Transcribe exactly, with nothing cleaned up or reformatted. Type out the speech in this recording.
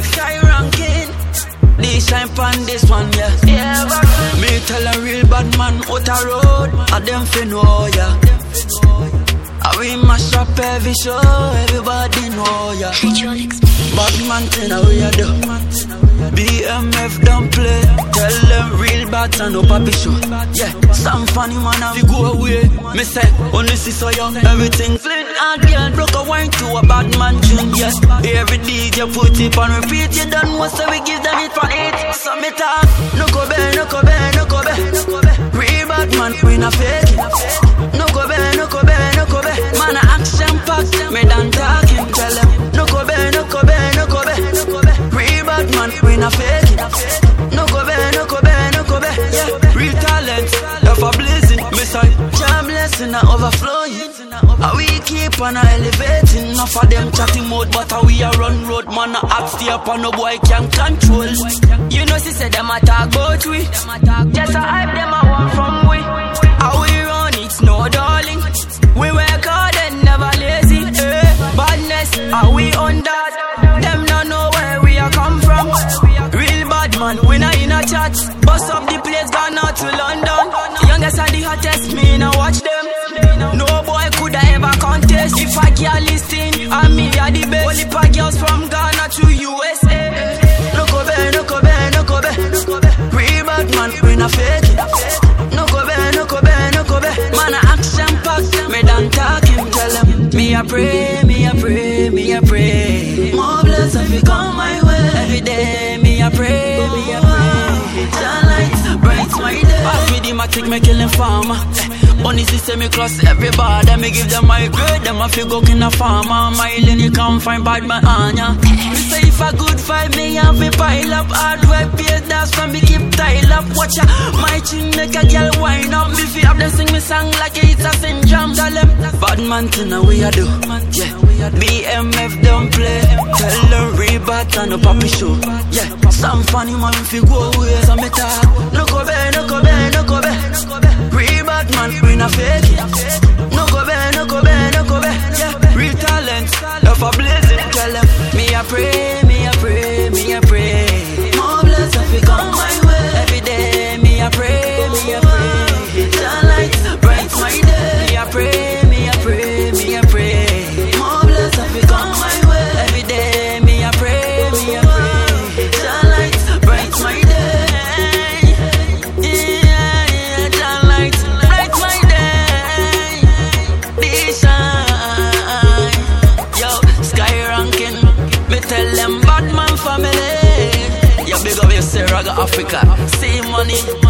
baby. Sky ranking. This time pan this one, yeah. Yeah, me tell a real bad man out a road. I them fin know, yeah. I we mash up every show, everybody know, yeah. Bad man thing a we a do. B M F don't play. Tell them real bad and no papi show. Yeah, some funny man a we go away. Me say, only see so young, everything flint again. Broke a wine to a bad man tune, yeah. Every D J put it on repeat. You done most so we give them it for it. So me talk, no go be, no go be, no go be. Real bad man, we na fake. No go be, no go be, no go be. Man a action packed, me done talking. Tell them, no go be, no go be, no go be. Real bad man, we na fake. No go be, no go be, no go be. Yeah, real talent, love a blazing. Me say, jam blessing a overflowing. And we keep on elevating. Enough of them chatting mode, but a we a run road. Man a act stay up and no boy can control. You know she said them a talk about we. Just a hype them a want from we. And we run it, no darling. We work hard and never lazy, eh. Badness, are we on that? Them no know where we a come from. Real bad man, we not in a chat. Bust up the place, gone out to London. Youngest and the hottest, me now watch them. No boy coulda ever contest. If a girl listen, I me a the best. Only pack girls from Ghana to U S A. No go be, no go be, no go be. Real bad man, we not fake it. No go be, no go be, no go be. Man a action packed, me done talking. Tell them, me a pray, me a pray, me a pray. More blessings we come my way every day. Me a pray, me a pray. Sunlight brights my day. Pass me the matic, me killing farmer. Only system me cross everybody. Me give them my grade. Them a feel go in a farmer. My lane you can't find bad man on ya. Me say if a good fight me have me pile up. Hard work pay that's from me keep tile up. Watch ya, my chin make a girl wind up. Me feel have them sing me song like it's a syndrome. Tell them bad man thing a we a do. Yeah, B M F don't play. Tell them rebat and no papi show. Yeah, some funny man fi go away. So me talk, no go be, no go be, no go be. Rebat man. We na fake it. No go be, no go be, no go be. Yeah, real talent, love a blazing. Tell them, me a pray, me a pray, me a pray. More blessings we come my way every day. Me a pray, me a pray. Sunlight bright my day. Me a pray, me a pray, me a pray. More blessings we come my way every day. Me a pray, me a pray. Sunlight bright my day. Africa, see money.